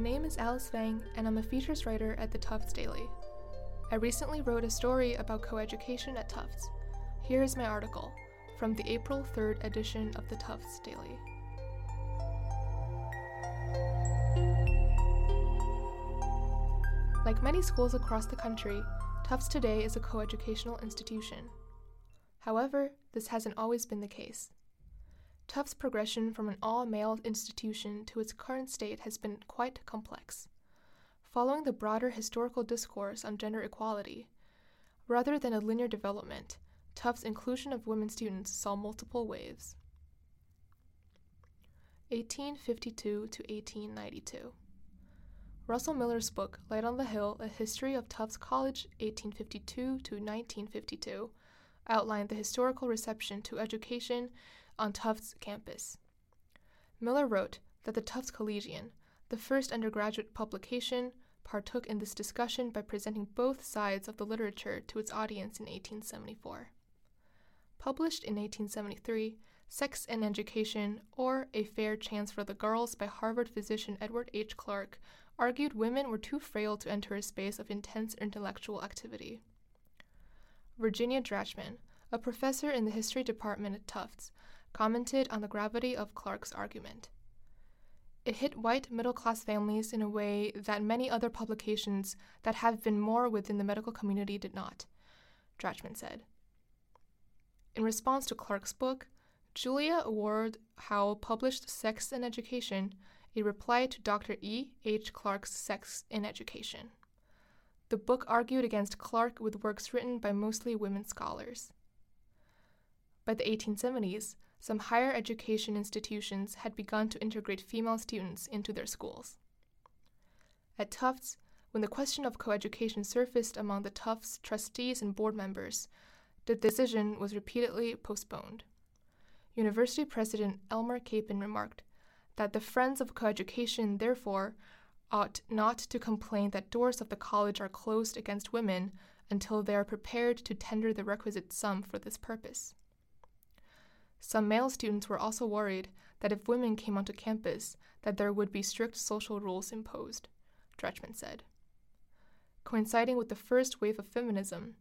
My name is Alice Fang, and I'm a features writer at the Tufts Daily. I recently wrote a story about coeducation at Tufts. Here is my article, from the April 3rd edition of the Tufts Daily. Like many schools across the country, Tufts today is a coeducational institution. However, this hasn't always been the case. Tufts' progression from an all-male institution to its current state has been quite complex. Following the broader historical discourse on gender equality, rather than a linear development, Tufts' inclusion of women students saw multiple waves. 1852 to 1892. Russell Miller's book, Light on the Hill, A History of Tufts College, 1852 to 1952, outlined the historical reception to education on Tufts campus. Miller wrote that the Tufts Collegian, the first undergraduate publication, partook in this discussion by presenting both sides of the literature to its audience in 1874. Published in 1873, Sex and Education, or A Fair Chance for the Girls by Harvard physician Edward H. Clarke, argued women were too frail to enter a space of intense intellectual activity. Virginia Drachman, a professor in the history department at Tufts, commented on the gravity of Clarke's argument. It hit white middle-class families in a way that many other publications that have been more within the medical community did not, Drachman said. In response to Clarke's book, Julia Ward Howe published Sex and Education, a reply to Dr. E. H. Clarke's Sex and Education. The book argued against Clarke with works written by mostly women scholars. By the 1870s, some higher education institutions had begun to integrate female students into their schools. At Tufts, when the question of coeducation surfaced among the Tufts trustees and board members, the decision was repeatedly postponed. University President Elmer Capen remarked that the friends of coeducation, therefore, ought not to complain that doors of the college are closed against women until they are prepared to tender the requisite sum for this purpose. Some male students were also worried that if women came onto campus, that there would be strict social rules imposed, Dredgeman said. Coinciding with the first wave of feminism,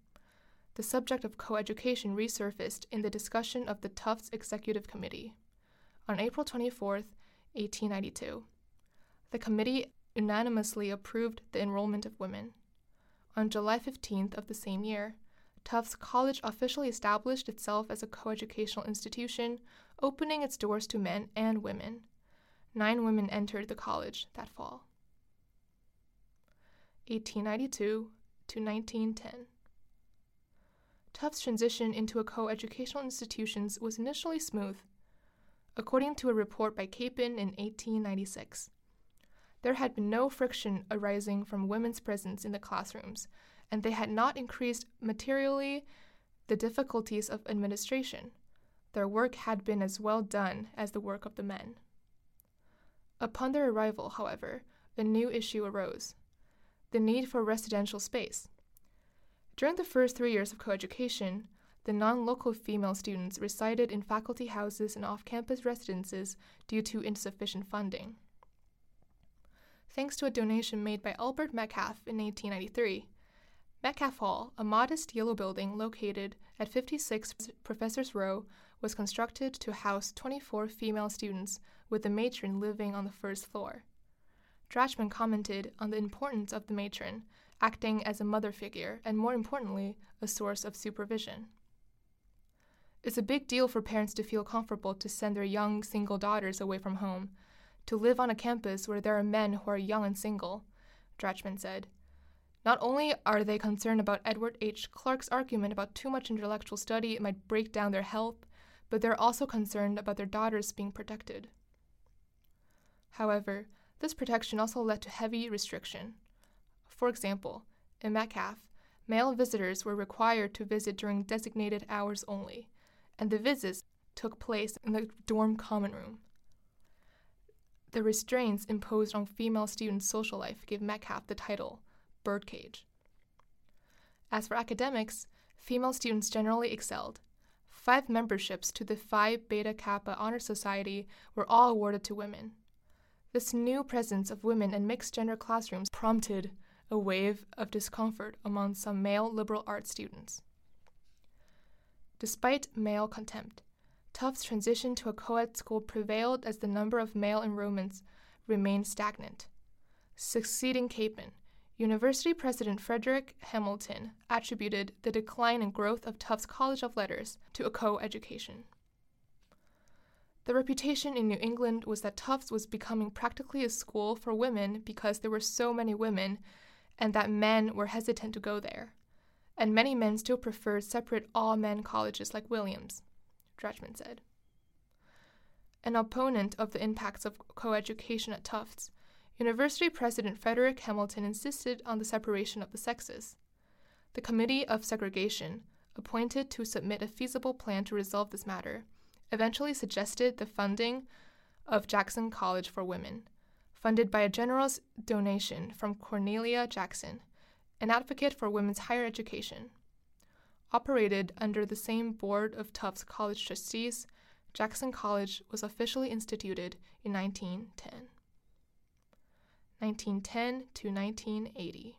the subject of coeducation resurfaced in the discussion of the Tufts Executive Committee. On April 24, 1892, the committee unanimously approved the enrollment of women. On July 15th of the same year, Tufts College officially established itself as a coeducational institution, opening its doors to men and women. 9 women entered the college that fall. 1892 to 1910. Tufts' transition into a coeducational institution was initially smooth, according to a report by Capen in 1896. There had been no friction arising from women's presence in the classrooms, and they had not increased materially the difficulties of administration. Their work had been as well done as the work of the men. Upon their arrival, however, a new issue arose: the need for residential space. During the first 3 years of coeducation, the non-local female students resided in faculty houses and off-campus residences due to insufficient funding. Thanks to a donation made by Albert Metcalf in 1893, Metcalf Hall, a modest yellow building located at 56 Professors Row, was constructed to house 24 female students, with the matron living on the first floor. Drachman commented on the importance of the matron, acting as a mother figure and, more importantly, a source of supervision. It's a big deal for parents to feel comfortable to send their young single daughters away from home, to live on a campus where there are men who are young and single, Drachman said. Not only are they concerned about Edward H. Clarke's argument about too much intellectual study might break down their health, but they're also concerned about their daughters being protected. However, this protection also led to heavy restriction. For example, in Metcalf, male visitors were required to visit during designated hours only, and the visits took place in the dorm common room. The restraints imposed on female students' social life gave Metcalf the title Birdcage. As for academics, female students generally excelled. 5 memberships to the Phi Beta Kappa Honor Society were all awarded to women. This new presence of women in mixed-gender classrooms prompted a wave of discomfort among some male liberal arts students. Despite male contempt, Tufts' transition to a co-ed school prevailed as the number of male enrollments remained stagnant. Succeeding Capen, University President Frederick Hamilton attributed the decline and growth of Tufts College of Letters to a co-education. The reputation in New England was that Tufts was becoming practically a school for women because there were so many women and that men were hesitant to go there. And many men still preferred separate all-men colleges like Williams, Dredgeman said. An opponent of the impacts of coeducation at Tufts, University President Frederick Hamilton insisted on the separation of the sexes. The Committee of Segregation, appointed to submit a feasible plan to resolve this matter, eventually suggested the funding of Jackson College for Women, funded by a generous donation from Cornelia Jackson, an advocate for women's higher education. Operated under the same board of Tufts College trustees, Jackson College was officially instituted in 1910. 1910 to 1980.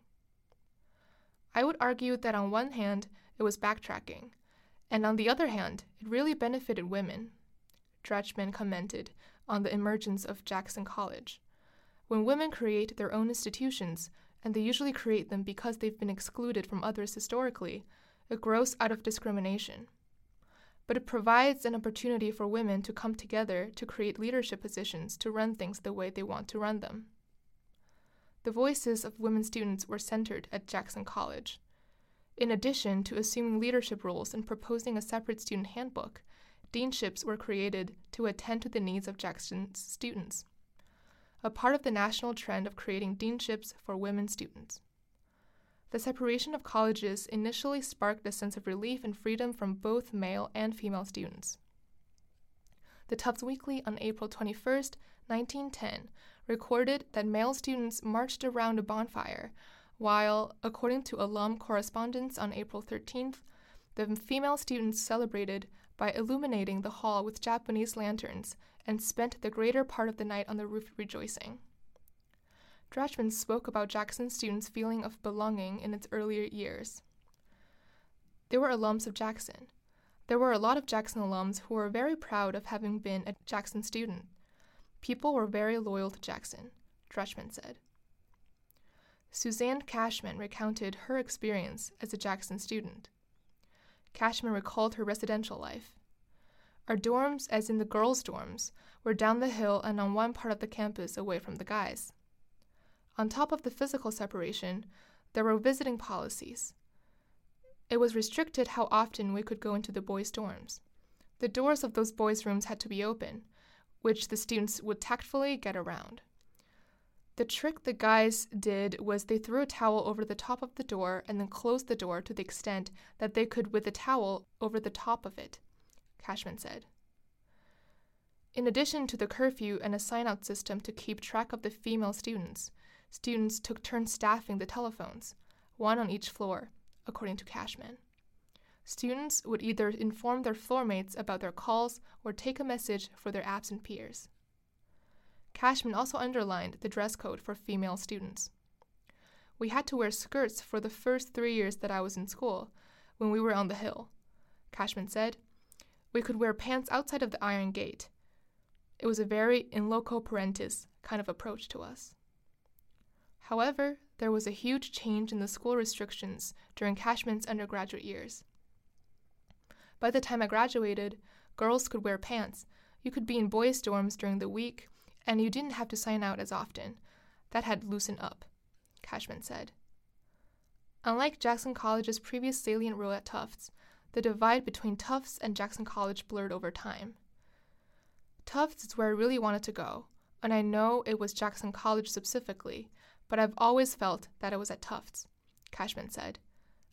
I would argue that on one hand, it was backtracking, and on the other hand, it really benefited women. Dredgeman commented on the emergence of Jackson College. When women create their own institutions, and they usually create them because they've been excluded from others historically, it grows out of discrimination. But it provides an opportunity for women to come together to create leadership positions to run things the way they want to run them. The voices of women students were centered at Jackson College. In addition to assuming leadership roles and proposing a separate student handbook, deanships were created to attend to the needs of Jackson's students, a part of the national trend of creating deanships for women students. The separation of colleges initially sparked a sense of relief and freedom from both male and female students. The Tufts Weekly on April 21, 1910, recorded that male students marched around a bonfire, while, according to alum correspondence on April 13th, the female students celebrated by illuminating the hall with Japanese lanterns and spent the greater part of the night on the roof rejoicing. Dredgeman spoke about Jackson students' feeling of belonging in its earlier years. They were alums of Jackson. There were a lot of Jackson alums who were very proud of having been a Jackson student. People were very loyal to Jackson, Dredgeman said. Suzanne Cashman recounted her experience as a Jackson student. Cashman recalled her residential life. Our dorms, as in the girls' dorms, were down the hill and on one part of the campus away from the guys. On top of the physical separation, there were visiting policies. It was restricted how often we could go into the boys' dorms. The doors of those boys' rooms had to be open, which the students would tactfully get around. The trick the guys did was they threw a towel over the top of the door and then closed the door to the extent that they could with a towel over the top of it, Cashman said. In addition to the curfew and a sign-out system to keep track of the female students, students took turns staffing the telephones, one on each floor, according to Cashman. Students would either inform their floormates about their calls or take a message for their absent peers. Cashman also underlined the dress code for female students. We had to wear skirts for the first 3 years that I was in school, when we were on the hill, Cashman said. We could wear pants outside of the iron gate. It was a very in loco parentis kind of approach to us. However, there was a huge change in the school restrictions during Cashman's undergraduate years. By the time I graduated, girls could wear pants. You could be in boys' dorms during the week, and you didn't have to sign out as often. That had loosened up, Cashman said. Unlike Jackson College's previous salient role at Tufts, the divide between Tufts and Jackson College blurred over time. Tufts is where I really wanted to go, and I know it was Jackson College specifically, but I've always felt that I was at Tufts, Cashman said.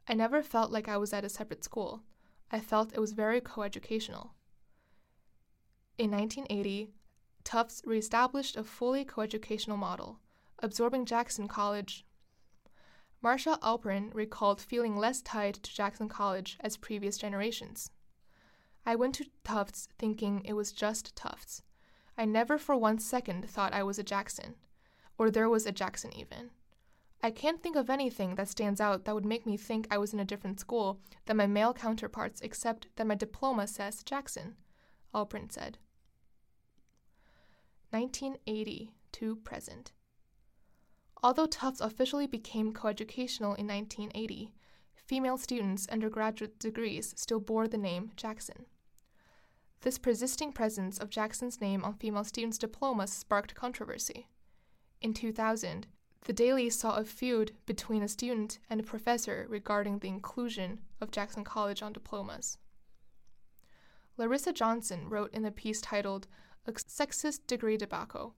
I never felt like I was at a separate school. I felt it was very coeducational. In 1980, Tufts reestablished a fully coeducational model, absorbing Jackson College. Marsha Alperin recalled feeling less tied to Jackson College as previous generations. I went to Tufts thinking it was just Tufts. I never for one second thought I was a Jackson, or there was a Jackson even. I can't think of anything that stands out that would make me think I was in a different school than my male counterparts, except that my diploma says Jackson, Allprint said. 1980 to present. Although Tufts officially became coeducational in 1980, female students' undergraduate degrees still bore the name Jackson. This persisting presence of Jackson's name on female students' diplomas sparked controversy. In 2000, the Daily saw a feud between a student and a professor regarding the inclusion of Jackson College on diplomas. Larissa Johnson wrote in a piece titled "A Sexist Degree Debacle"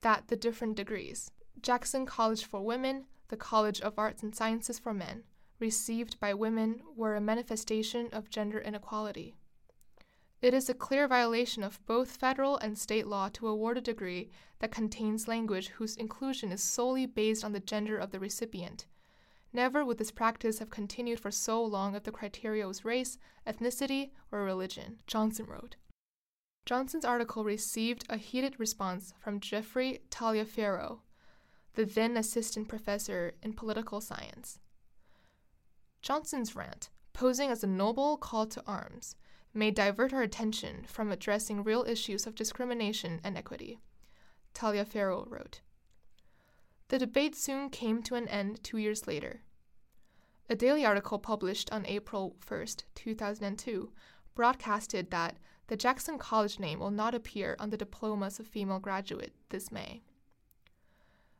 that the different degrees, Jackson College for women, the College of Arts and Sciences for men, received by women were a manifestation of gender inequality. It is a clear violation of both federal and state law to award a degree that contains language whose inclusion is solely based on the gender of the recipient. Never would this practice have continued for so long if the criteria was race, ethnicity, or religion, Johnson wrote. Johnson's article received a heated response from Jeffrey Taliaferro, the then assistant professor in political science. Johnson's rant, posing as a noble call to arms, may divert our attention from addressing real issues of discrimination and equity, Taliaferro wrote. The debate soon came to an end 2 years later. A Daily article published on April 1, 2002, broadcasted that the Jackson College name will not appear on the diplomas of female graduates this May.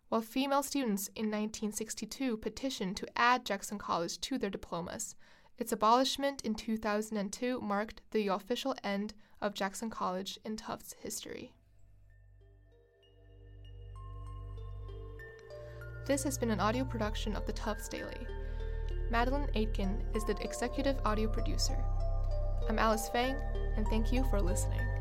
While female students in 1962 petitioned to add Jackson College to their diplomas, its abolishment in 2002 marked the official end of Jackson College in Tufts history. This has been an audio production of the Tufts Daily. Madeline Aitken is the executive audio producer. I'm Alice Fang, and thank you for listening.